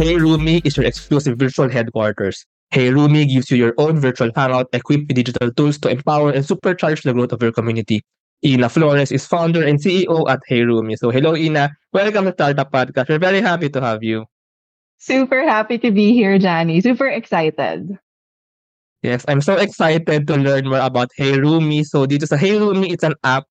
Hey Roomie is your exclusive virtual headquarters. Hey Roomie gives you your own virtual hangout equipped with digital tools to empower and supercharge the growth of your community. Ina Flores is founder and CEO at Hey Roomie. So hello Ina, welcome to Tarta Podcast. We're very happy to have you. Super happy to be here, Johnny. Super excited. Yes, I'm so excited to learn more about Hey Roomie. So dito sa Hey Roomie, it's an app,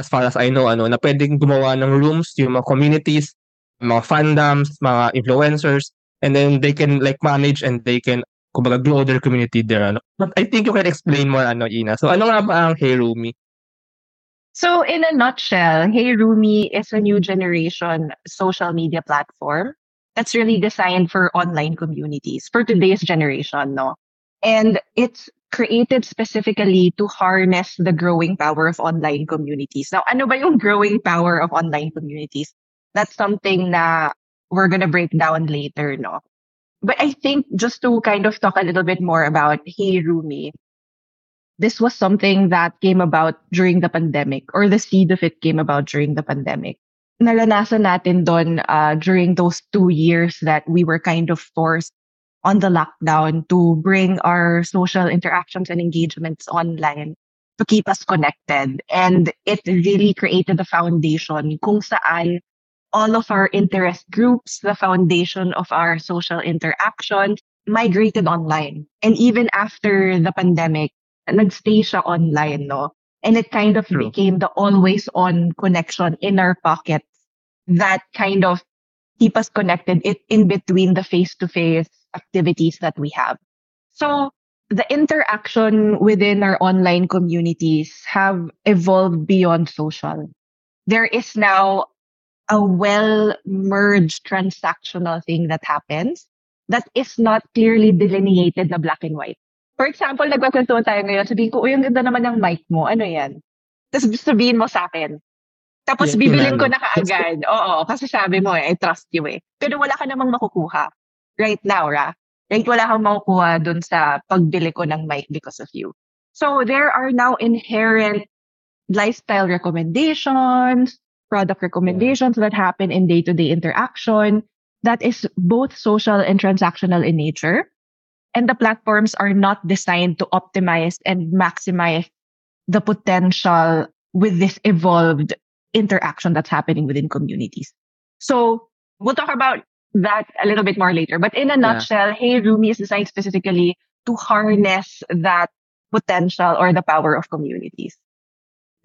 as far as I know, na pwedeng gumawa ng rooms, yung mga communities, mga fandoms, mga influencers, and then they can like manage and they can kumbaga grow their community there. But I think you can explain more, Ina. So ano nga ba ang Hey Roomie? So in a nutshell, Hey Roomie is a new generation social media platform that's really designed for online communities, for today's generation, no? And it's created specifically to harness the growing power of online communities. Now, ano ba yung growing power of online communities? That's something na we're gonna break down later, no? But I think just to kind of talk a little bit more about Hey Roomie, this was something that came about during the pandemic, or the seed of it came about during the pandemic. Naranasan natin doon during those 2 years that we were kind of forced on the lockdown to bring our social interactions and engagements online to keep us connected. And it really created the foundation kung saan all of our interest groups, the foundation of our social interaction, migrated online. And even after the pandemic, nagstay siya online, no? And it kind of became the always-on connection in our pockets that kind of keep us connected in between the face-to-face activities that we have. So the interaction within our online communities have evolved beyond social. There is now a well-merged transactional thing that happens that is not clearly delineated na black and white. For example, nagpapagkwentuhan tayo ngayon, sabihin ko, uy, ang ganda naman ng mic mo, ano yan? Tapos sabihin mo sa akin. Tapos yeah, bibiling ko na kaagad. Oo, kasi sabi mo, I trust you eh. Pero wala ka namang makukuha. Right now, right? Wala kang makukuha dun sa pagbili ko ng mic because of you. So there are now inherent lifestyle recommendations, product recommendations that happen in day-to-day interaction that is both social and transactional in nature. And the platforms are not designed to optimize and maximize the potential with this evolved interaction that's happening within communities. So we'll talk about that a little bit more later. But in a nutshell, Hey Roomie is designed specifically to harness that potential or the power of communities.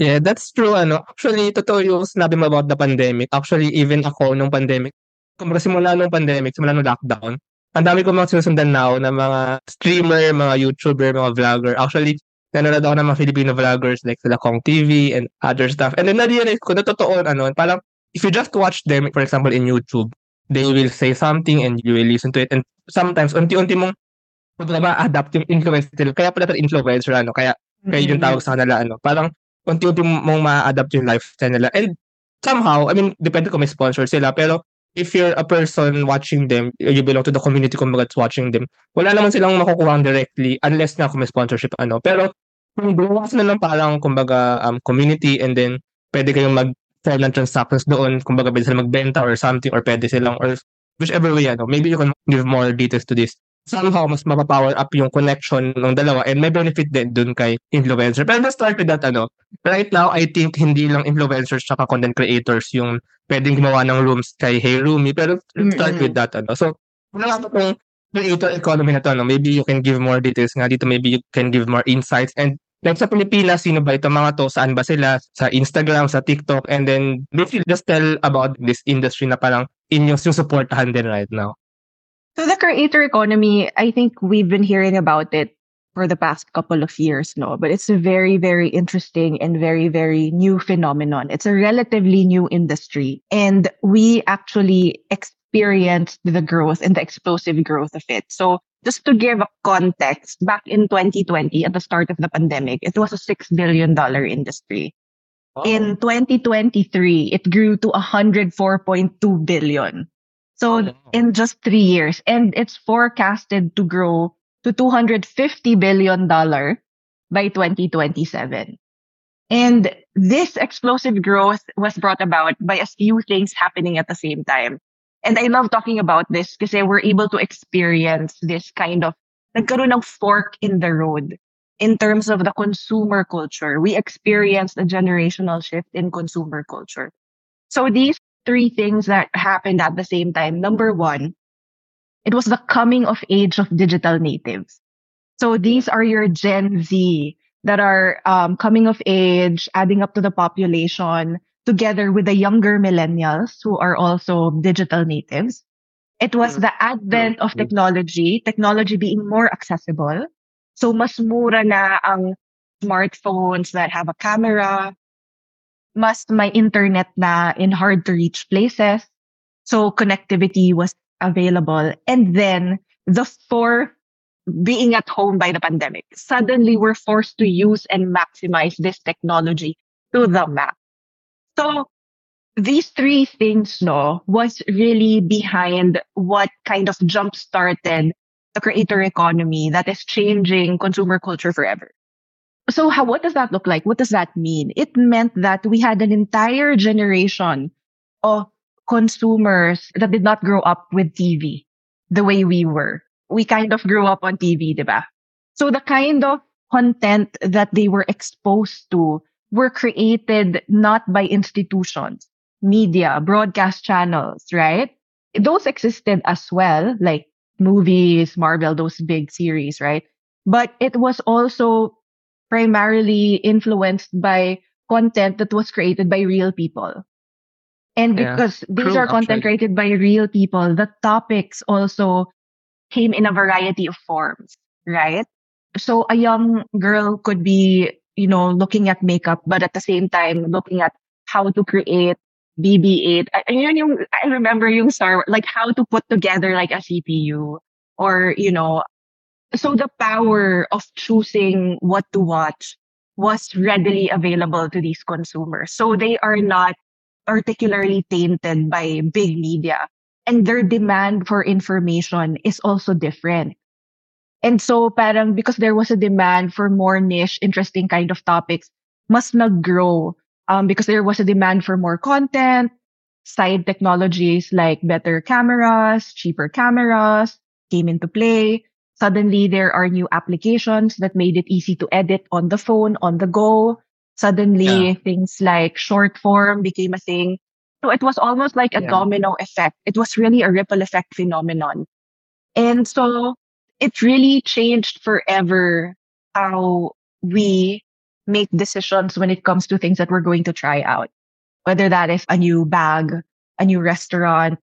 Yeah, that's true. Actually, totoo yung sinabi mo about the pandemic. Actually, even ako nung pandemic, simula nung lockdown, ang dami ko mga sinusundan now na mga streamer, mga YouTuber, mga vlogger. Actually, nanonood ako ng mga Filipino vloggers like sila Kong TV and other stuff. And then na-realize ko na totoo, parang if you just watch them, for example, in YouTube, they will say something and you will listen to it. And sometimes, unti-unti mong adapt yung influence nila. Kaya pala influencer, kaya yung tawag sa kanila, Parang unti-unti mong ma-adapt yung lifestyle nila. And somehow, I mean, depende kung may sponsor sila, pero if you're a person watching them, you belong to the community kung bagat watching them, wala naman silang makukuha directly unless na kung may sponsorship. Pero kung bawas na lang parang kumbaga community and then pwede kayong mag-sell ng transactions doon, kumbaga pwede silang magbenta or something or pwede silang or whichever way, maybe you can give more details to this. Somehow, mas mapapower up yung connection ng dalawa and may benefit din dun kay influencer. Pero let's start with that, Right now, I think hindi lang influencers tsaka content creators yung pwedeng gumawa ng rooms kay Hey Roomie. Pero let's start with that, So, kung nga itong creator economy na ito, Maybe you can give more details nga dito. Maybe you can give more insights. And like sa Pilipinas, sino ba ito mga to? Saan ba sila? Sa Instagram, sa TikTok? And then, briefly just tell about this industry na parang inyong supportahan din right now. So the creator economy, I think we've been hearing about it for the past couple of years, no? But it's a very, very interesting and very, very new phenomenon. It's a relatively new industry. And we actually experienced the growth and the explosive growth of it. So just to give a context, back in 2020, at the start of the pandemic, it was a $6 billion industry. Wow. In 2023, it grew to $104.2 billion. So in just 3 years, and it's forecasted to grow to $250 billion by 2027. And this explosive growth was brought about by a few things happening at the same time. And I love talking about this kasi we're able to experience this kind of, nagkaroon ng fork in the road in terms of the consumer culture. We experienced a generational shift in consumer culture. So these three things that happened at the same time. Number one, it was the coming of age of digital natives. So these are your Gen Z that are coming of age, adding up to the population, together with the younger millennials who are also digital natives. It was the advent of technology being more accessible. So mas mura na ang smartphones that have a camera, mas may internet na in hard-to-reach places. So connectivity was available. And then the fourth, being at home by the pandemic. Suddenly, we're forced to use and maximize this technology to the max. So these three things, no, was really behind what kind of jump-started the creator economy that is changing consumer culture forever. So what does that look like? What does that mean? It meant that we had an entire generation of consumers that did not grow up with TV the way we were. We kind of grew up on TV, diba? So the kind of content that they were exposed to were created not by institutions, media, broadcast channels, right? Those existed as well, like movies, Marvel, those big series, right? But it was also primarily influenced by content that was created by real people. And because these are content created by real people, the topics also came in a variety of forms, right? So a young girl could be, you know, looking at makeup, but at the same time, looking at how to create BB-8. I remember yung Star Wars, like how to put together like a CPU or, you know. So the power of choosing what to watch was readily available to these consumers. So they are not particularly tainted by big media. And their demand for information is also different. And so parang because there was a demand for more niche, interesting kind of topics, mas nag-grow because there was a demand for more content, side technologies like better cameras, cheaper cameras came into play. Suddenly there are new applications that made it easy to edit on the phone, on the go. Suddenly things like short form became a thing. So it was almost like a domino effect. It was really a ripple effect phenomenon. And so it really changed forever how we make decisions when it comes to things that we're going to try out, whether that is a new bag, a new restaurant,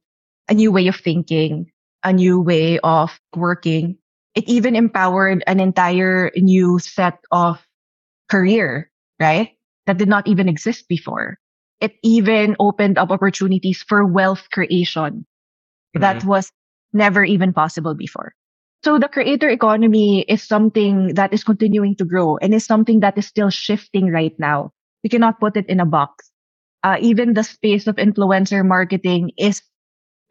a new way of thinking, a new way of working. It even empowered an entire new set of career, right? That did not even exist before. It even opened up opportunities for wealth creation that was never even possible before. So the creator economy is something that is continuing to grow and is something that is still shifting right now. We cannot put it in a box. Even the space of influencer marketing is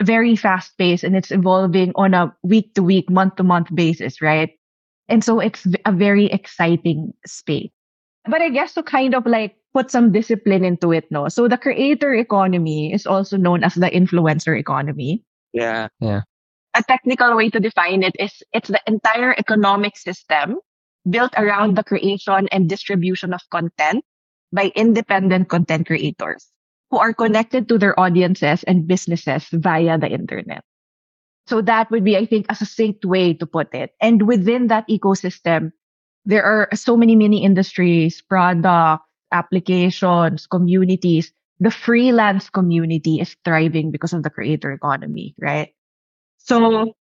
very fast-paced and it's evolving on a week-to-week, month-to-month basis, right? And so it's a very exciting space. But I guess to kind of like put some discipline into it, no? So the creator economy is also known as the influencer economy. Yeah. A technical way to define it is it's the entire economic system built around the creation and distribution of content by independent content creators who are connected to their audiences and businesses via the internet. So that would be, I think, a succinct way to put it. And within that ecosystem, there are so many mini industries, products, applications, communities. The freelance community is thriving because of the creator economy, right? So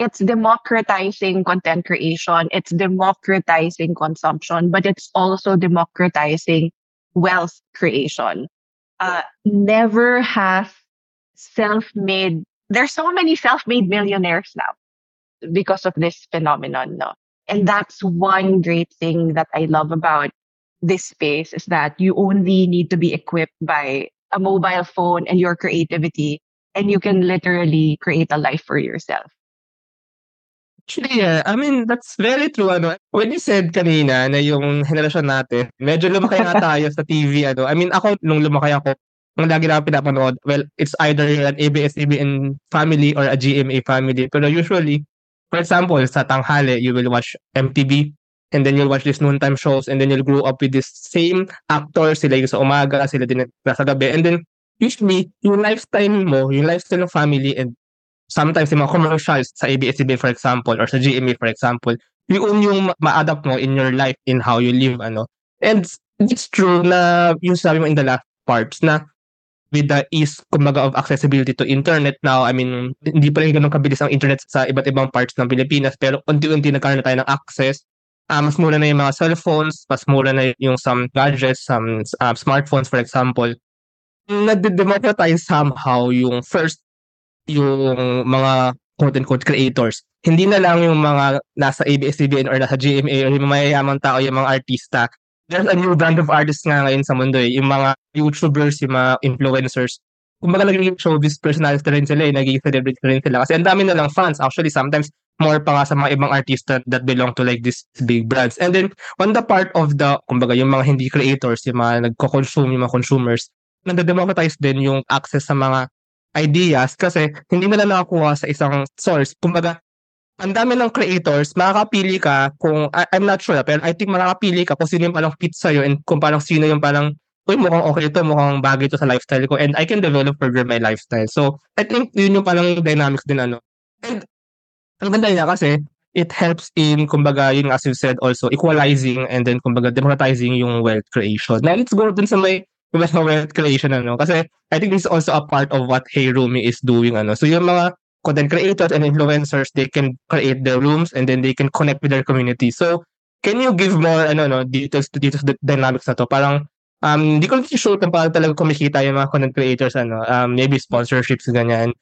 it's democratizing content creation, it's democratizing consumption, but it's also democratizing wealth creation. Never have self-made, there's so many self-made millionaires now because of this phenomenon, no? And that's one great thing that I love about this space is that you only need to be equipped by a mobile phone and your creativity, and you can literally create a life for yourself. Actually, yeah. I mean, that's very true. Ano? When you said kanina na yung generation natin, medyo lumaki na tayo sa TV. Ano? I mean, ako, nung lumaki ako, ang lagi namin pinapanood, well, it's either an ABS-CBN family or a GMA family. Pero usually, for example, sa tanghali, you will watch MTV, and then you'll watch these noontime shows, and then you'll grow up with these same actors, sila yung sa umaga, sila din nasa gabi, and then usually, yung lifestyle mo, yung lifestyle ng family, and sometimes yung mga commercials sa ABS-CBN for example, or sa GMA for example, yun yung ma-adapt mo in your life, in how you live, ano. And it's true na yung sabi mo in the last parts na with the ease, kumbaga, of accessibility to internet now, I mean, hindi pa rin ganun kabilis ang internet sa iba't ibang parts ng Pilipinas, pero unti-unti nagkaroon na tayo ng access. Mas mura na yung mga cellphones, mas mura na yung some gadgets, some smartphones, for example. Nag-democratize somehow yung first, yung mga quote-unquote creators. Hindi na lang yung mga nasa ABS-CBN or nasa GMA or yung mayayamang tao, yung mga artista. There's a new brand of artists nga ngayon sa mundo eh. Yung mga YouTubers, yung mga influencers. Kung baga naging showbiz personalities na rin sila eh. Naging celebrity na rin sila. Kasi ang dami na lang fans. Actually, sometimes more pa nga sa mga ibang artista that belong to like these big brands. And then, on the part of the, kumbaga, yung mga hindi creators, yung mga nagko-consume, yung mga consumers, nagdemocratize din yung access sa mga ideas kasi hindi na lang nakakuha sa isang source. Kumbaga, ang dami ng creators, makakapili ka kung, I'm not sure, pero I think makakapili ka kung sino yung palang fit sa'yo and kung palang sino yung palang, uy, mukhang okay ito, mukhang bagay ito sa lifestyle ko and I can develop further my lifestyle. So, I think yun yung palang dynamics din, ano. And, ang ganda niya kasi, it helps in, kumbaga, yun as you said also, equalizing and then, kumbaga, democratizing yung wealth creation. Now, let's go dun sa may wealth creation, ano. Kasi, I think this is also a part of what Hey Roomie is doing, ano. So, yung mga content creators and influencers, they can create their rooms and then they can connect with their community. So, can you give more details to the dynamics na to? Parang, hindi ko sure kung parang talaga kumikita yung mga content creators, maybe sponsorships, ganyan.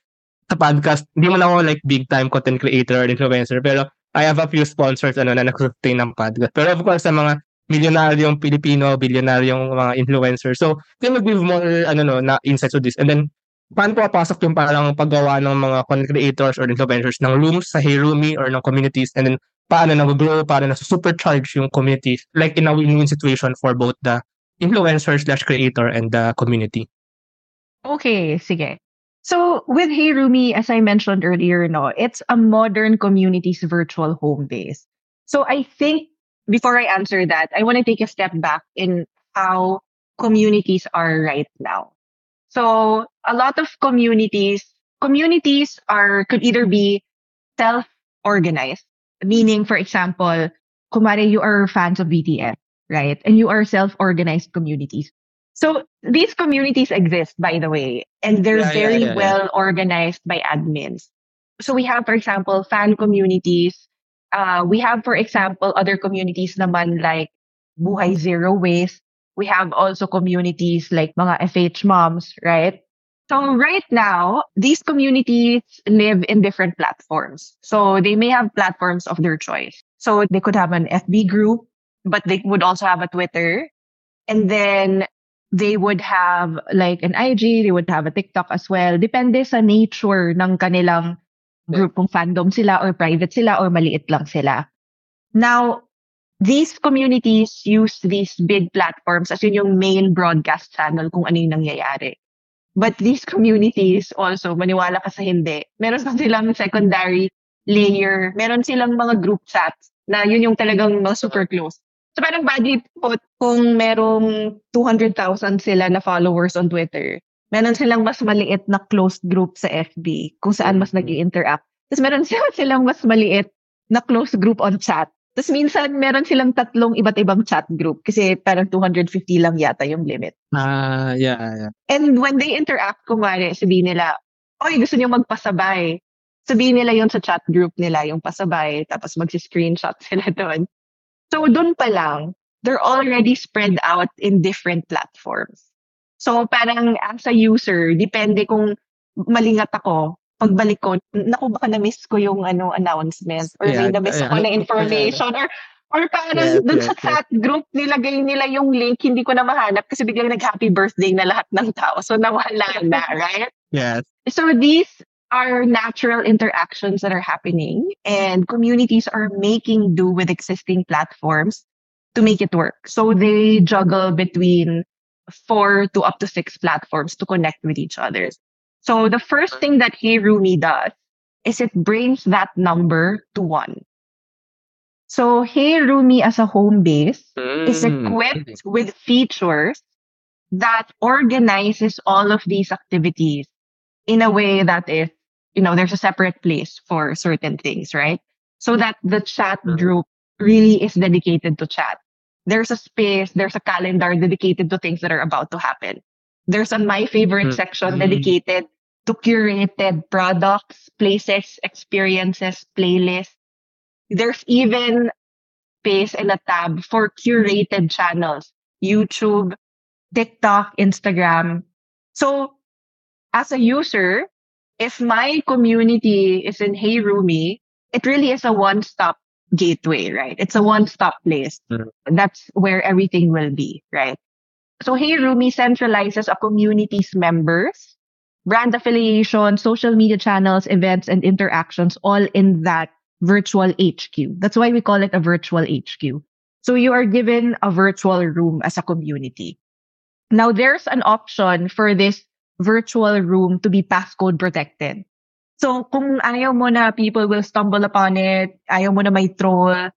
Sa podcast, hindi mo na ako like big-time content creator or influencer, pero I have a few sponsors na nag-sustain ng podcast. Pero of course, sa mga milyonaryong Pilipino, bilyonaryong mga influencers. So, can you give more na insights to this? And then, paano papasok yung parang paggawa ng mga content creators or influencers ng rooms sa Hey Roomie or ng communities and then paano nag-grow, paano nasusupercharge yung communities like in a win-win situation for both the influencer/creator and the community? Okay, sige. So with Hey Roomie, as I mentioned earlier, no, it's a modern community's virtual home base. So I think before I answer that, I want to take a step back in how communities are right now. So a lot of communities could either be self-organized, meaning, for example, kumare, you are fans of BTS, right? And you are self-organized communities. So these communities exist, by the way, and they're well organized by admins. So we have, for example, fan communities. We have, for example, other communities naman like Buhay Zero Waste. We have also communities like mga FH moms, right? So right now, these communities live in different platforms. So they may have platforms of their choice. So they could have an FB group, but they would also have a Twitter. And then they would have like an IG, they would have a TikTok as well. Depende sa nature ng kanilang group kung fandom sila or private sila or maliit lang sila. Now, these communities use these big platforms as yun yung main broadcast channel kung ano yung nangyayari. But these communities also, maniwala ka sa hindi, meron silang secondary layer, meron silang mga group chats na yun yung talagang mga super close. So parang badly put, kung merong 200,000 sila na followers on Twitter, meron silang mas maliit na closed group sa FB kung saan mas nag-i-interact. Tapos meron silang mas maliit na closed group on chat. Tapos minsan, meron silang tatlong iba't ibang chat group kasi parang 250 lang yata yung limit. And when they interact, kumari, sabihin nila, oy, gusto niyo magpasabay. Sabihin nila yun sa chat group nila, yung pasabay, tapos mag-screenshot sila doon. So doon pa lang, they're already spread out in different platforms. So parang as a user, depende kung malingat ako, pagbalik ko, naku, baka na-miss ko yung announcement or na-miss ko na information or parang dun sa chat group nilagay nila yung link, hindi ko na mahanap kasi biglang nag-happy birthday na lahat ng tao. So nawala na, right? Yes. So these are natural interactions that are happening and communities are making do with existing platforms to make it work. So they juggle between 4 to up to 6 platforms to connect with each other. So the first thing that Hey Roomie does is it brings that number to 1. So Hey Roomie as a home base is equipped with features that organizes all of these activities in a way that is, you know, there's a separate place for certain things, right? So that the chat group really is dedicated to chat. There's a space, there's a calendar dedicated to things that are about to happen. There's a My Favorite section dedicated to curated products, places, experiences, playlists. There's even space and a tab for curated channels, YouTube, TikTok, Instagram. So as a user, if my community is in Hey Roomie, it really is a one-stop gateway, right? It's a one-stop place. That's where everything will be, right? So Hey Roomie centralizes a community's members, brand affiliation, social media channels, events, and interactions all in that virtual HQ. That's why we call it a virtual HQ. So you are given a virtual room as a community. Now, there's an option for this virtual room to be passcode protected. So kung ayaw mo na people will stumble upon it, ayaw mo na may troll,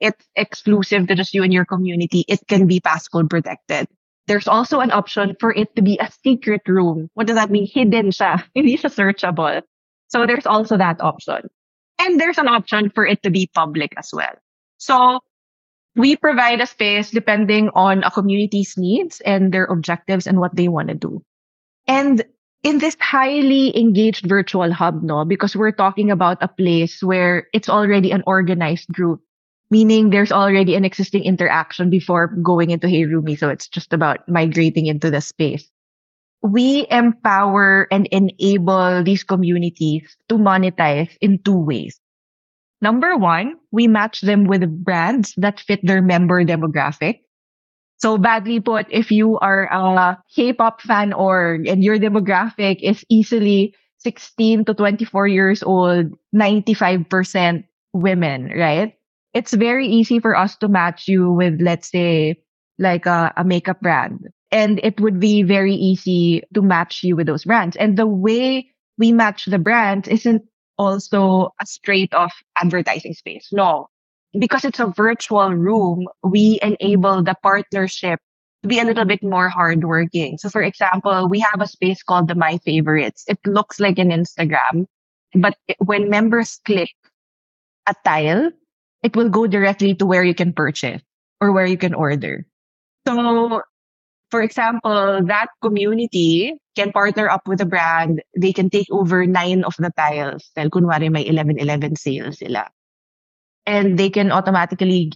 it's exclusive to just you and your community. It can be passcode protected. There's also an option for it to be a secret room. What does that mean? Hidden siya. Hindi siya searchable. So there's also that option. And there's an option for it to be public as well. So we provide a space depending on a community's needs and their objectives and what they want to do. And in this highly engaged virtual hub, no, because we're talking about a place where it's already an organized group, meaning there's already an existing interaction before going into Hey Roomie. So it's just about migrating into the space. We empower and enable these communities to monetize in 2 ways. Number 1, we match them with brands that fit their member demographic. So badly put, if you are a K-pop fan org and your demographic is easily 16 to 24 years old, 95% women, right? It's very easy for us to match you with, let's say, like a makeup brand. And it would be very easy to match you with those brands. And the way we match the brands isn't also a straight-off advertising space. No. Because it's a virtual room, we enable the partnership to be a little bit more hardworking. So for example, we have a space called the My Favorites. It looks like an Instagram, but when members click a tile, it will go directly to where you can purchase or where you can order. So for example, that community can partner up with a brand. They can take over 9 of the tiles. Dahil kunwari may 11-11 sale sila. And they can automatically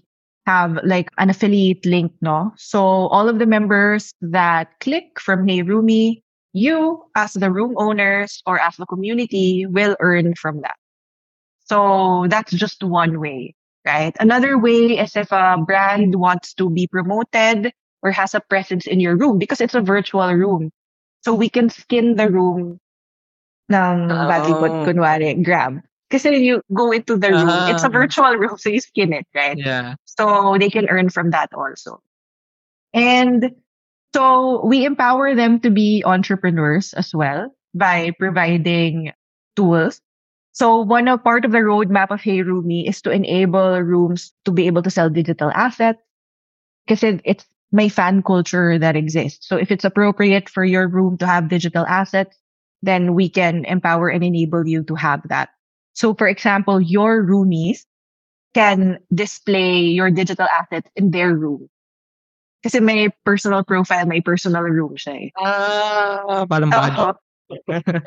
have like an affiliate link, no? So all of the members that click from Hey Roomie, you as the room owners or as the community will earn from that. So that's just one way, right? Another way is if a brand wants to be promoted or has a presence in your room because it's a virtual room. So we can skin the room ng badly put, kunwari, Grab. Kasi you go into the room, it's a virtual room, so you skin it, right? Yeah. So they can earn from that also. And so we empower them to be entrepreneurs as well by providing tools. So one part of the roadmap of Hey Roomie is to enable rooms to be able to sell digital assets kasi it's my fan culture that exists. So if it's appropriate for your room to have digital assets, then we can empower and enable you to have that. So, for example, your roomies can display your digital assets in their room. Kasi may personal profile, may personal room siya. Parang badge.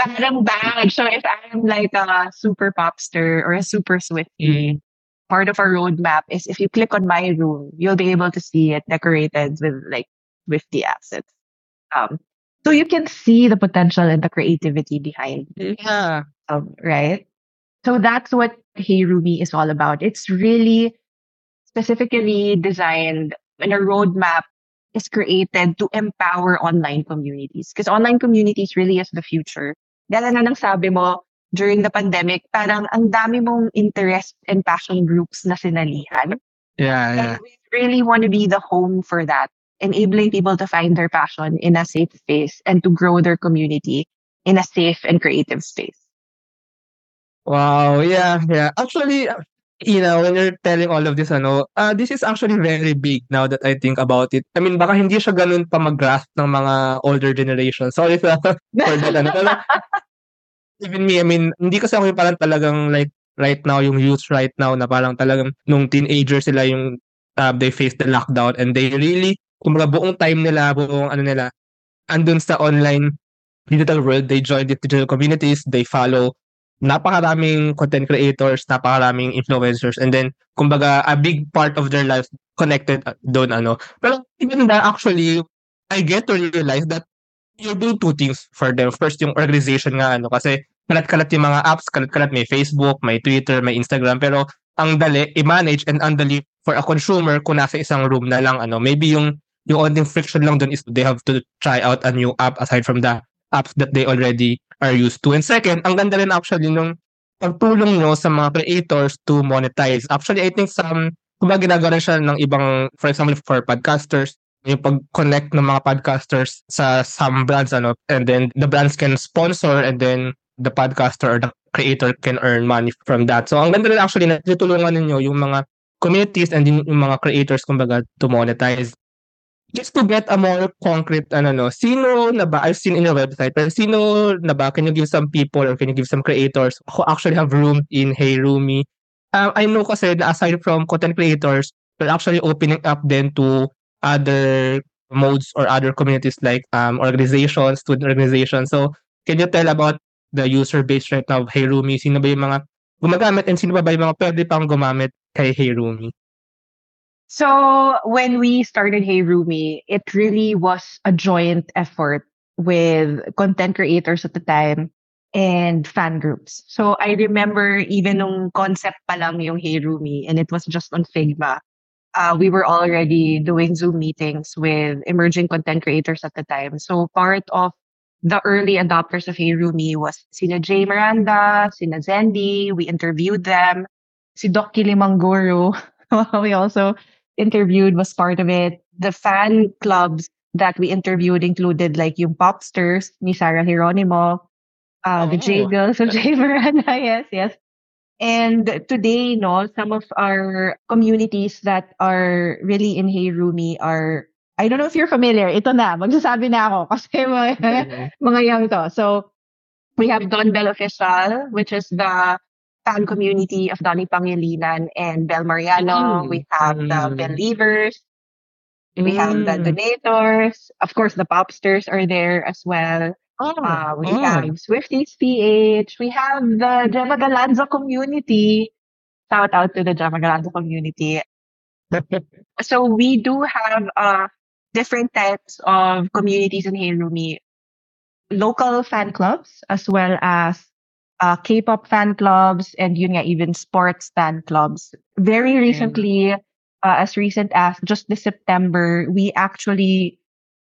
Parang badge. So, if I'm like a super popster or a super Swiftie, part of our roadmap is if you click on my room, you'll be able to see it decorated with like Swiftie assets. So, you can see the potential and the creativity behind it. Yeah. Right? So that's what Hey Roomie is all about. It's really specifically designed and a roadmap is created to empower online communities. Because online communities really is the future. Dahil na nang sabi mo, during the pandemic, parang ang dami mong interest and passion groups na sinalihan. Yeah, yeah. And we really want to be the home for that. enabling people to find their passion in a safe space and to grow their community in a safe and creative space. Wow, yeah. Actually, when you're telling all of this, this is actually very big now that I think about it. I mean, baka hindi siya ganun pa mag-grasp ng mga older generation. Sorry for that. Even me, I mean, hindi kasi ako yung parang talagang like right now, yung youth right now na parang talagang nung teenager sila yung they faced the lockdown and they really, kumbaga buong time nila, buong nila, andun sa online digital world, they join the digital communities, they follow napakaraming content creators, napakaraming influencers, and then, kumbaga, a big part of their life connected doon, Pero even that, actually, I get to realize that you do two things for them. First, yung organization nga, kasi kalat-kalat yung mga apps, kalat-kalat may Facebook, may Twitter, may Instagram, pero ang dali i-manage and ang dali for a consumer kung nasa isang room na lang, Maybe yung only friction lang doon is they have to try out a new app aside from the apps that they already are used to. And second, ang ganda rin actually nung pagtulong nyo sa mga creators to monetize. Actually, I think kumbaga ginagawa siya ng ibang, for example, for podcasters, yung pag-connect ng mga podcasters sa some brands, and then the brands can sponsor and then the podcaster or the creator can earn money from that. So, ang ganda rin actually na tutulungan ninyo yung mga communities and yung mga creators, kumbaga, to monetize. Just to get a more concrete, sino na ba, I've seen in your website, pero sino na ba, can you give some people or can you give some creators who actually have room in Hey Roomie? I know kasi na aside from content creators, we're actually opening up then to other modes or other communities like organizations, student organizations. So, can you tell about the user base right now of Hey Roomie? Sino ba yung mga gumagamit and sino ba yung mga pwede pang gumamit kay Hey Roomie? So when we started Hey Roomie, it really was a joint effort with content creators at the time and fan groups. So I remember even nung concept pa lang yung Hey Roomie and it was just on Figma. We were already doing Zoom meetings with emerging content creators at the time. So part of the early adopters of Hey Roomie was sina Jay Miranda, sina Zendi. We interviewed them. Si Dokili Mangguro, we also interviewed, was part of it. The fan clubs that we interviewed included like yung Popsters ni Sarah Geronimo, the J Girls of Jay Miranda, yes. And today, some of our communities that are really in Hey Roomie are, I don't know if you're familiar, ito na, magsasabi na ako kasi mga yang to. So, we have Don Bell Official, which is the fan community of Donnie Pangilinan and Bel Mariano. We have the Believers. We have the Donators. Of course, the Popsters are there as well. We have Swifties PH. We have the Dramagalanza community. Shout out to the Dramagalanza community. So we do have different types of communities in Hey Roomie. Local fan clubs as well as K-pop fan clubs and even sports fan clubs. Very recently, as recent as just this September, we actually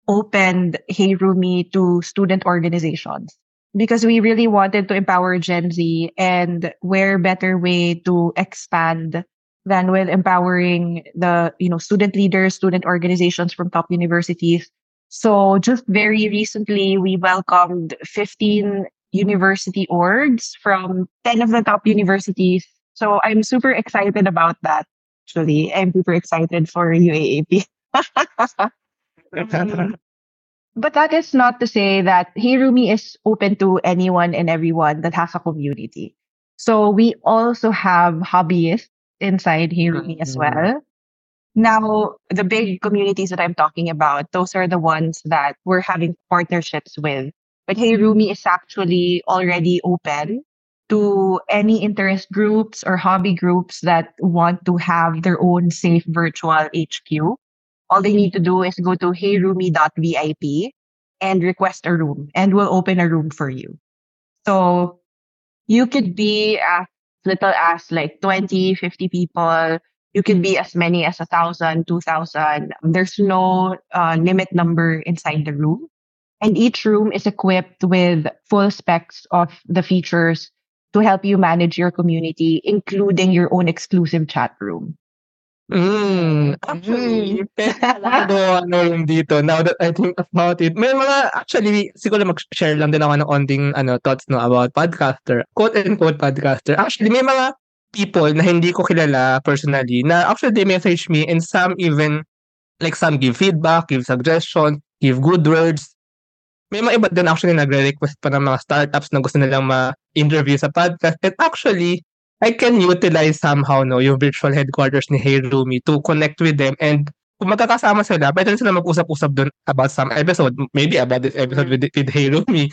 opened Hey Roomie to student organizations because we really wanted to empower Gen Z, and where better way to expand than with empowering the student leaders, student organizations from top universities. So just very recently, we welcomed 15 university orgs from 10 of the top universities. So I'm super excited about that. Actually, I'm super excited for UAAP. But that is not to say that Hey Roomie is open to anyone and everyone that has a community. So we also have hobbyists inside Hey Roomie as well. Now, the big communities that I'm talking about, those are the ones that we're having partnerships with. But Hey Roomie is actually already open to any interest groups or hobby groups that want to have their own safe virtual HQ. All they need to do is go to heyroomie.vip and request a room, and we'll open a room for you. So you could be as little as like 20, 50 people. You could be as many as 1,000, 2,000. There's no limit number inside the room. And each room is equipped with full specs of the features to help you manage your community, including your own exclusive chat room. Actually, ano yung dito, now that I think about it, may mga, actually, siguro mag-share lang din ako ng onting thoughts no, about podcaster, quote-unquote podcaster. Actually, may mga people na hindi ko kilala personally na actually they message me and some even, like some give feedback, give suggestion, give good words. May mga iba din actually nagre-request pa ng mga startups na gusto nilang ma-interview sa podcast. And actually, I can utilize somehow no yung virtual headquarters ni Hey Roomie to connect with them, and kung magkakasama sila, pwede sila mag-usap-usap doon about some episode, maybe about this episode with Hey Roomie.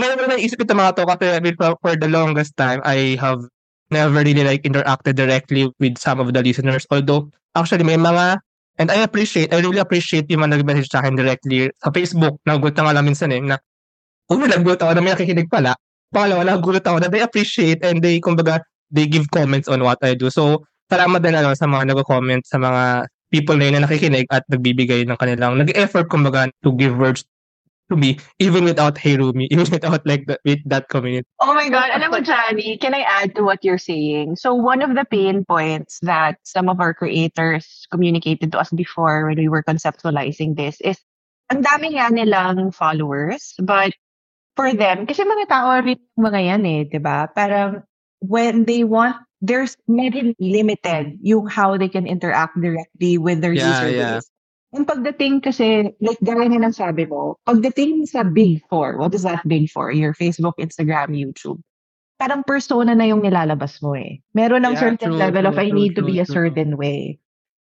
Mayroon na naisip ito mga to kasi for the longest time, I have never really like interacted directly with some of the listeners. Although, actually may mga, and I really appreciate yung mga nag-message sa akin directly sa Facebook. Nagulat na nga lang minsan na, nagulat ako na may nakikinig pala. Pangalawa, nagulat ako na they appreciate and they, kumbaga, they give comments on what I do. So, salamat din sa mga nag-comment, sa mga people na yun na nakikinig at nagbibigay ng kanilang nag-effort, kumbaga, to give words to me, even without Hey Roomie, even without like the, with that community. Oh my God. Alam mo, Johnny, can I add to what you're saying? So, one of the pain points that some of our creators communicated to us before when we were conceptualizing this is, ang dami nga nilang followers, but for them, kasi mga tao rin mga yan diba? Parang, when they want, there's maybe limited yung how they can interact directly with their user base. Yeah. And pagdating kasi, like gaya na lang sabi mo, pagdating sa big four, what is that big four? Your Facebook, Instagram, YouTube. Parang persona na yung nilalabas mo eh. Meron ng certain level of I need to be a certain way.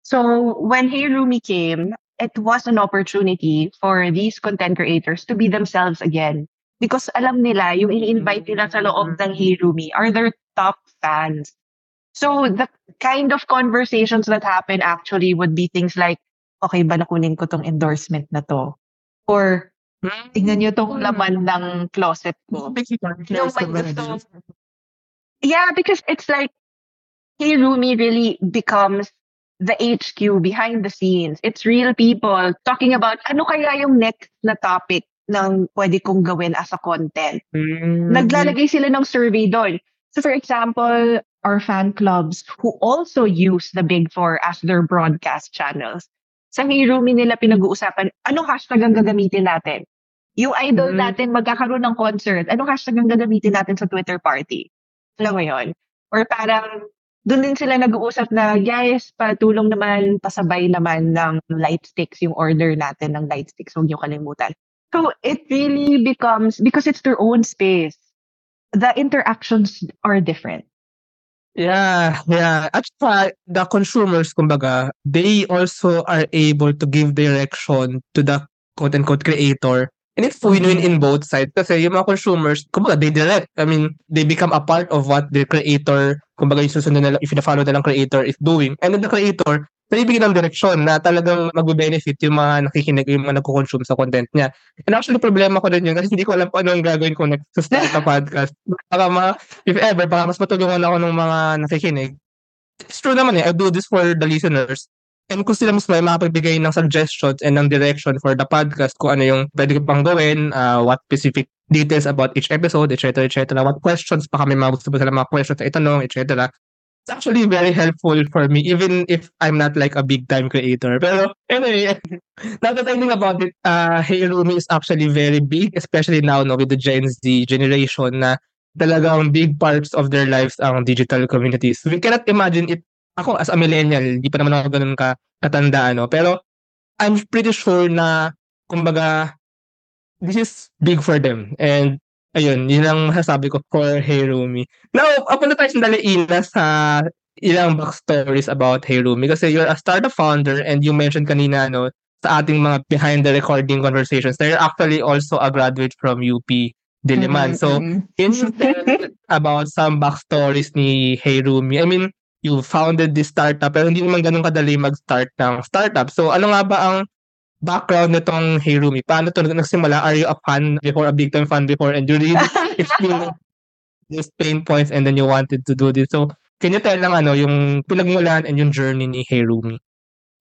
So when Hey Roomie came, it was an opportunity for these content creators to be themselves again. Because alam nila, yung i-invite nila sa loob ng Hey Roomie are their top fans. So the kind of conversations that happen actually would be things like, okay ba nakunin ko tong endorsement na to? Or, tingnan nyo tong laman ng closet ko. Yeah, because it's like, Hey Roomie really becomes the HQ behind the scenes. It's real people talking about ano kaya yung next na topic ng pwede kong gawin as a content. Naglalagay sila ng survey doon. So for example, our fan clubs who also use the Big Four as their broadcast channels. Sa Hey Roomie nila pinag-uusapan, anong hashtag ang gagamitin natin? Yung idol natin magkakaroon ng concert, anong hashtag ang gagamitin natin sa Twitter party? Alam mo yun? Or parang doon din sila nag-uusap na, guys, patulong naman, pasabay naman ng light sticks yung order natin ng light sticks. Huwag niyo kalimutan. So it really becomes, because it's their own space, the interactions are different. Yeah. Actually, the consumers, kumbaga, they also are able to give direction to the quote-unquote creator. And it's win-win in both sides. Kasi yung mga consumers, kumbaga, they direct. I mean, they become a part of what the creator, kumbaga, yung susunod na lang, if na-follow na lang creator is doing. And then the creator, naibigay ng direksyon na talagang mag-benefit yung mga nakikinig, yung mga nagko-consume sa content niya. And actually, problema ko din yun kasi hindi ko alam kung ano ang gagawin ko nag-start na podcast. Baka if ever, baka mas matulungan ako ng mga nakikinig. It's true naman I do this for the listeners. And kung sila mas may makapagbigay ng suggestions and ng direction for the podcast, kung ano yung pwede ko pang gawin, what specific details about each episode, etc. What questions, baka may mga gusto sila mga questions na itanong, etc. It's actually very helpful for me, even if I'm not like a big-time creator. But anyway, now that I think about it, Hey Roomie is actually very big, especially now no, with the Gen Z generation na talagang big parts of their lives ang digital communities. We cannot imagine it. Ako as a millennial, di pa naman ako ganun katandaan. No? Pero I'm pretty sure na, kumbaga, this is big for them. And ayun, yun ang masasabi ko for Hey Roomie. Now, upon na tayo sandali, Ina, sa ilang backstories about Hey Roomie. Kasi you're a startup founder and you mentioned kanina, no, sa ating mga behind the recording conversations, they're actually also a graduate from UP Diliman. So, can you tell about some backstories ni Hey Roomie? I mean, you founded this startup, pero hindi naman ganun kadali mag-start ng startup. So, ano nga ba ang background nitong Hey Roomie? Paano ito nagsimula? Are you a fan before, a big-time fan before, and you really experienced these pain points and then you wanted to do this? So, can you tell lang yung pinagmulan and yung journey ni Hey Roomie?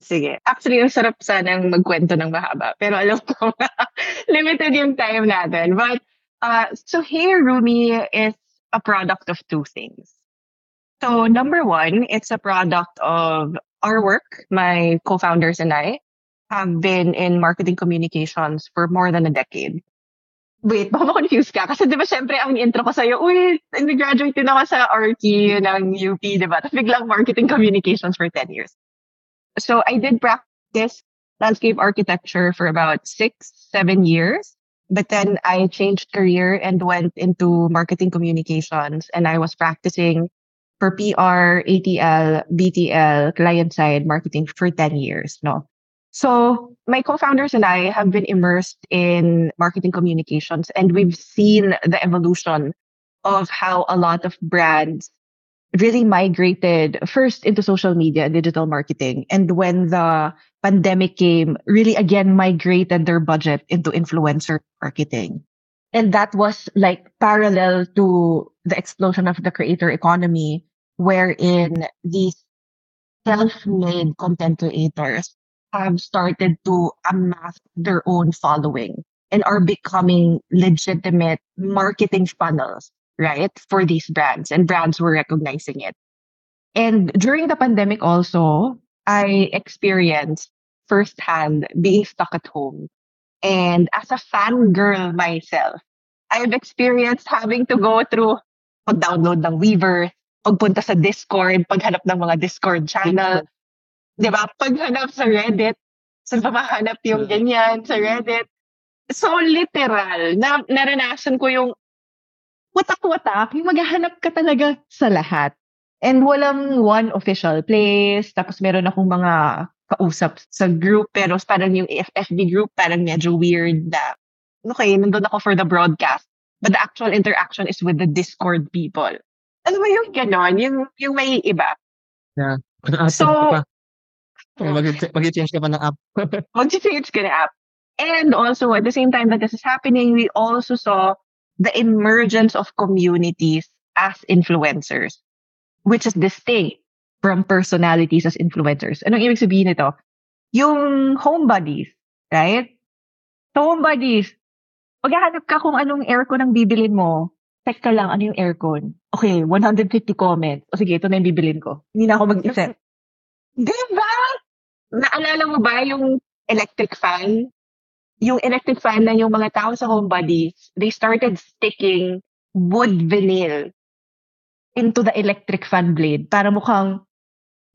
Sige. Actually, ang sarap sanang magkwento ng mahaba. Pero alam ko, limited yung time natin. But, so Hey Roomie is a product of two things. So, number one, it's a product of Our work, my co-founders and I, have been in marketing communications for more than a decade. Wait, baka ma-confused ka. Kasi diba syempre ang intro ko sa'yo, wait, nag-graduate din ako sa RQ ng UP, diba? Tapos biglang marketing communications for 10 years. So I did practice landscape architecture for about 6-7 years. But then I changed career and went into marketing communications, and I was practicing for PR, ATL, BTL, client-side marketing for 10 years. No? So my co-founders and I have been immersed in marketing communications, and we've seen the evolution of how a lot of brands really migrated first into social media, digital marketing. And when the pandemic came, really again migrated their budget into influencer marketing. And that was like parallel to the explosion of the creator economy, wherein these self-made content creators have started to amass their own following and are becoming legitimate marketing funnels, right, for these brands, and brands were recognizing it. And during the pandemic also, I experienced firsthand being stuck at home. And as a fangirl myself, I've experienced having to go through pag-download ng Weverse, pagpunta sa Discord, paghanap ng mga Discord channel, diba? Paghanap sa Reddit, saan pa mahanap yung ganyan sa Reddit. So literal, naranasan ko yung watak-watak, yung maghahanap ka talaga sa lahat. And walang one official place. Tapos meron akong mga kausap sa group, pero parang yung FB group, parang medyo weird na, okay, nandun ako for the broadcast, but the actual interaction is with the Discord people. Ano ba yung ganon? Yung may iba. Yeah. So, mag-change ka pa ng app. Mag-change ka ng app. And also, at the same time that this is happening, we also saw the emergence of communities as influencers, which is distinct from personalities as influencers. Anong ibig sabihin nito? Yung homebodies, right? So homebodies, maghahanap ka kung anong aircon ang bibilin mo. Check ka lang, ano yung aircon? Okay, 150 comments. O sige, ito na yung bibilin ko. Hindi na ako mag-isip. Diba? Naalala mo ba yung electric fan? Yung electric fan na yung mga tao sa homebodies, they started sticking wood vinyl into the electric fan blade para mukhang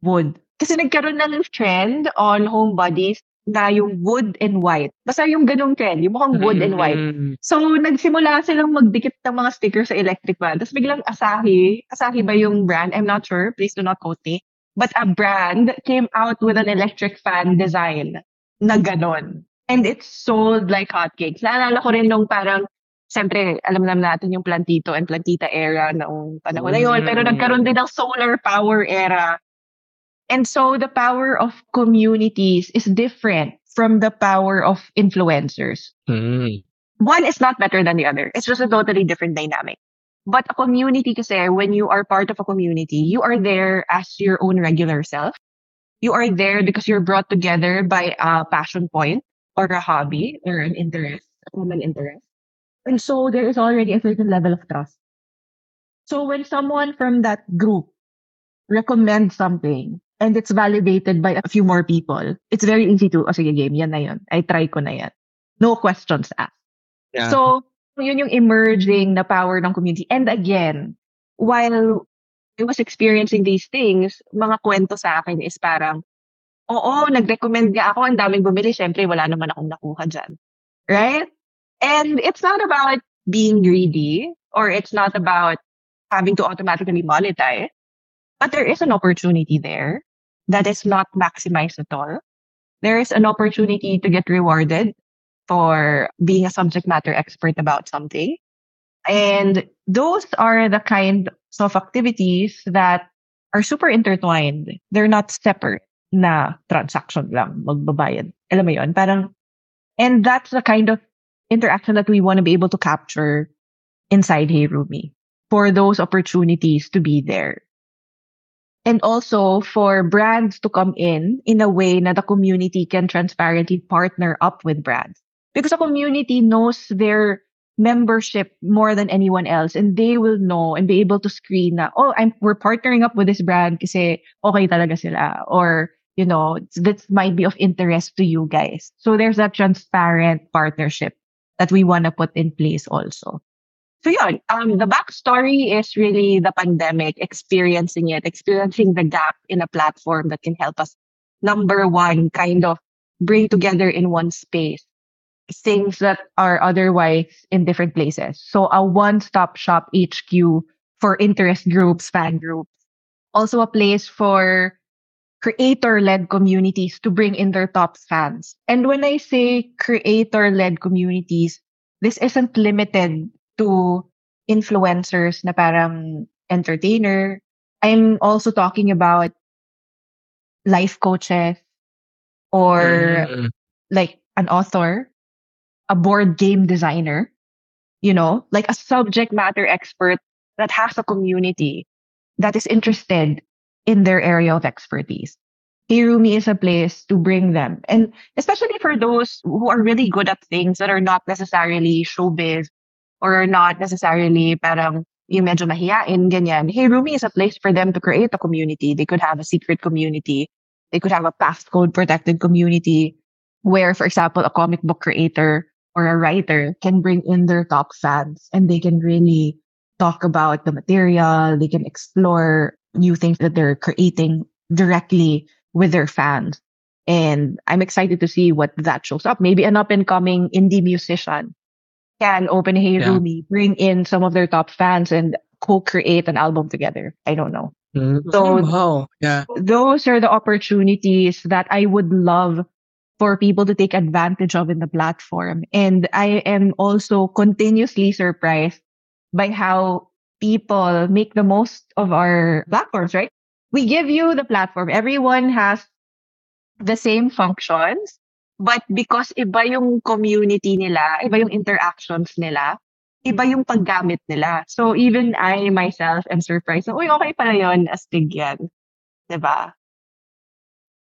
wood. Kasi nagkaroon ng trend on homebodies na yung wood and white. Basta yung ganung trend, yung mukhang wood and white. So, nagsimula silang magdikit ng mga stickers sa electric fan. Tapos biglang Asahi ba yung brand? I'm not sure. Please do not quote me. But a brand came out with an electric fan design na ganon. And it's sold like hotcakes. Naalala ko rin nung parang, siyempre, alam naman natin yung Plantito and Plantita era noong panahon na yun. Pero nagkaroon din ng solar power era. And so, the power of communities is different from the power of influencers. Mm. One is not better than the other. It's just a totally different dynamic. But a community kasi, when you are part of a community, you are there as your own regular self. You are there because you're brought together by a passion point or a hobby or an interest, a common interest. And so there is already a certain level of trust. So when someone from that group recommends something and it's validated by a few more people, it's very easy to, sige, game, yan na yun. I try ko na yan. No questions asked. Yeah. So yun yung emerging na power ng community. And again, while I was experiencing these things, mga kwento sa akin is parang, oo, nag-recommend nga ako, ang daming bumili, syempre wala naman akong nakuha dyan. Right? And it's not about being greedy, or it's not about having to automatically monetize, but there is an opportunity there that is not maximized at all. There is an opportunity to get rewarded for being a subject matter expert about something. And those are the kind of activities that are super intertwined. They're not separate na transaction lang, magbabayad. Alam mo yun, parang, and that's the kind of interaction that we want to be able to capture inside Hey Roomie, for those opportunities to be there. And also for brands to come in a way that the community can transparently partner up with brands. Because the community knows their membership more than anyone else, and they will know and be able to screen na, oh, we're partnering up with this brand kasi okay talaga sila, or you know, this might be of interest to you guys. So there's that transparent partnership that we want to put in place also. So yeah, the backstory is really the pandemic, experiencing the gap in a platform that can help us, number one, kind of bring together in one space things that are otherwise in different places. So a one-stop shop HQ for interest groups, fan groups, also a place for creator-led communities to bring in their top fans. And when I say creator-led communities, this isn't limited to influencers na parang entertainer. I'm also talking about life coaches or like an author, a board game designer, you know, like a subject matter expert that has a community that is interested in their area of expertise. Hey Roomie is a place to bring them. And especially for those who are really good at things that are not necessarily showbiz or are not necessarily parang yung medyo mahiyain, ganyan. Hey Roomie is a place for them to create a community. They could have a secret community. They could have a passcode protected community where, for example, a comic book creator or a writer can bring in their top fans and they can really talk about the material. They can explore new things that they're creating directly with their fans. And I'm excited to see what that shows up. Maybe an up-and-coming indie musician can open Hey Roomie, bring in some of their top fans and co-create an album together. I don't know. Mm-hmm. So those are the opportunities that I would love for people to take advantage of in the platform. And I am also continuously surprised by how people make the most of our platforms, right? We give you the platform. Everyone has the same functions, but because iba yung community nila, iba yung interactions nila, iba yung paggamit nila. So even I myself am surprised. Uy, okay pala yun, astig yan. Diba?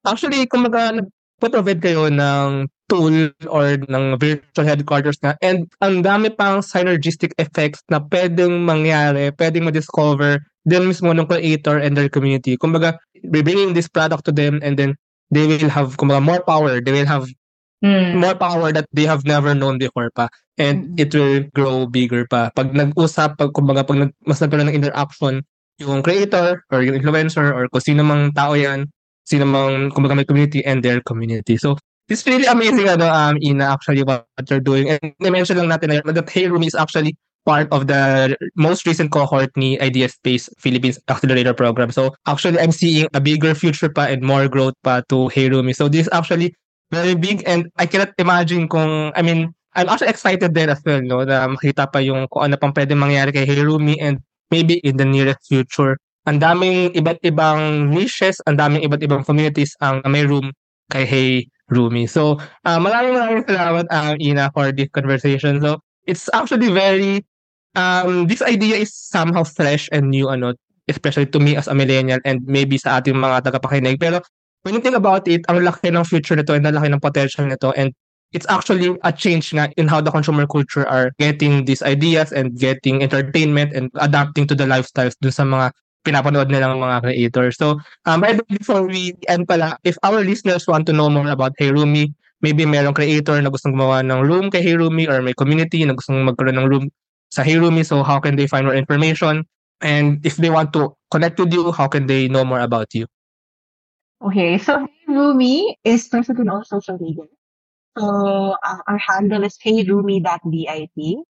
Actually, kung mag-provide kayo ng tool or ng virtual headquarters na, and ang dami pang synergistic effects na pwedeng mangyari, pwedeng ma-discover din mismo ng creator and their community. Kumbaga, we're bringing this product to them and then they will have kumbaga more power. They will have more power that they have never known before pa. And it will grow bigger pa. Pag nag-usap, pag mas nagkaroon ng interaction, yung creator or yung influencer or kung sino mang tao yan, sino mang kumbaga may community and their community. So, it's really amazing, Ina, actually, what you're doing. And na-mention lang natin na that Hey Roomie is actually part of the most recent cohort ni Idea Space Philippines Accelerator Program. So, actually, I'm seeing a bigger future pa and more growth pa to Hey Roomie. So, this is actually very big and I cannot imagine I'm actually excited there as well, no? Na makita pa yung kung ano pang pwede mangyari kay Hey Roomie and maybe in the nearest future. Ang daming iba't ibang niches, ang daming iba't ibang communities ang may room kay Hey Roomie. So, maraming salamat, Ina, for this conversation. So, it's actually very, this idea is somehow fresh and new, especially to me as a millennial and maybe sa ating mga tagapakinig. Pero, when you think about it, ang laki ng future nito and ang laki ng potential nito. And it's actually a change nga in how the consumer culture are getting these ideas and getting entertainment and adapting to the lifestyles dun sa mga pinapanood nilang mga creators. So, before we end pala, if our listeners want to know more about Hey Roomie, maybe merong creator na gustong gumawa ng room kay Hey Roomie or may community na gustong magkaroon ng room sa Hey Roomie, so how can they find more information? And if they want to connect with you, how can they know more about you? Okay, so Hey Roomie is present on all social media. So, our handle is heyroomie.dip.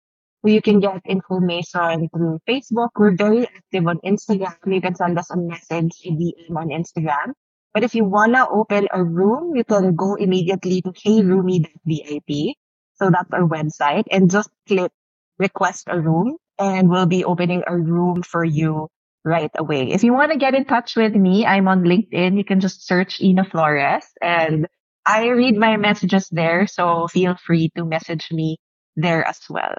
You can get information through Facebook. We're very active on Instagram. You can send us a message, a DM on Instagram. But if you want to open a room, you can go immediately to heyroomie.vip. So that's our website. And just click request a room and we'll be opening a room for you right away. If you want to get in touch with me, I'm on LinkedIn. You can just search Ina Flores and I read my messages there. So feel free to message me there as well.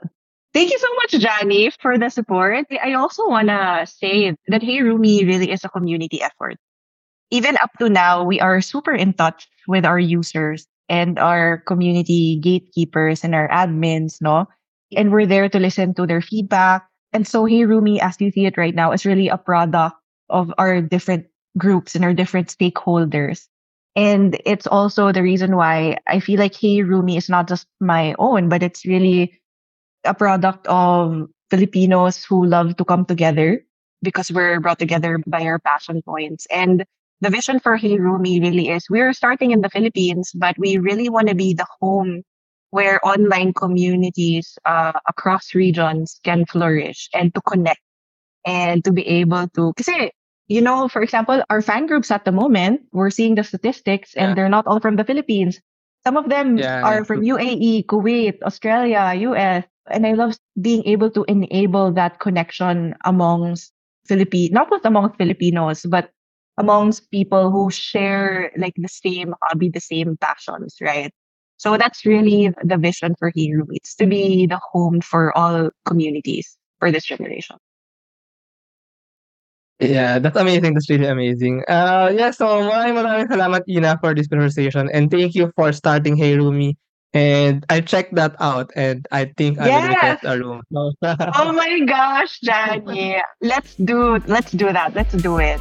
Thank you so much, Johnny, for the support. I also want to say that Hey Roomie really is a community effort. Even up to now, we are super in touch with our users and our community gatekeepers and our admins, no? and we're there to listen to their feedback. And so Hey Roomie, as you see it right now, is really a product of our different groups and our different stakeholders. And it's also the reason why I feel like Hey Roomie is not just my own, but it's really a product of Filipinos who love to come together because we're brought together by our passion points. And the vision for Hey Roomie really is, we're starting in the Philippines, but we really want to be the home where online communities across regions can flourish and to connect and to be able to... Kasi, you know, for example, our fan groups at the moment, we're seeing the statistics and they're not all from the Philippines. Some of them are from UAE, Kuwait, Australia, US. And I love being able to enable that connection amongst Filipinos, not just amongst Filipinos, but amongst people who share like the same hobby, the same passions, right? So that's really the vision for Hey Roomie. It's to be the home for all communities for this generation. Yeah, that's amazing. That's really amazing. So maraming salamat, Ina, for this conversation. And thank you for starting Hey Roomie. And I checked that out and I think I will request a room. Oh my gosh, Johnny. Let's do that. Let's do it.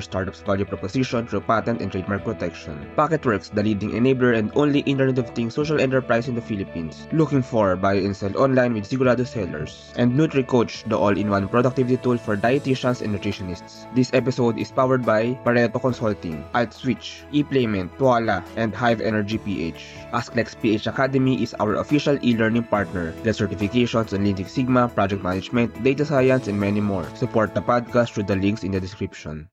startup's value proposition through patent and trademark protection. Packetworks, the leading enabler and only Internet of Things social enterprise in the Philippines. Looking for buy and sell online with Zigurado sellers. And NutriCoach, the all-in-one productivity tool for dietitians and nutritionists. This episode is powered by Pareto Consulting, AltSwitch, E-Playment, Tuala, and Hive Energy PH. AskLex PH Academy is our official e-learning partner. Get certifications on Lean Six Sigma, project management, data science, and many more. Support the podcast through the links in the description.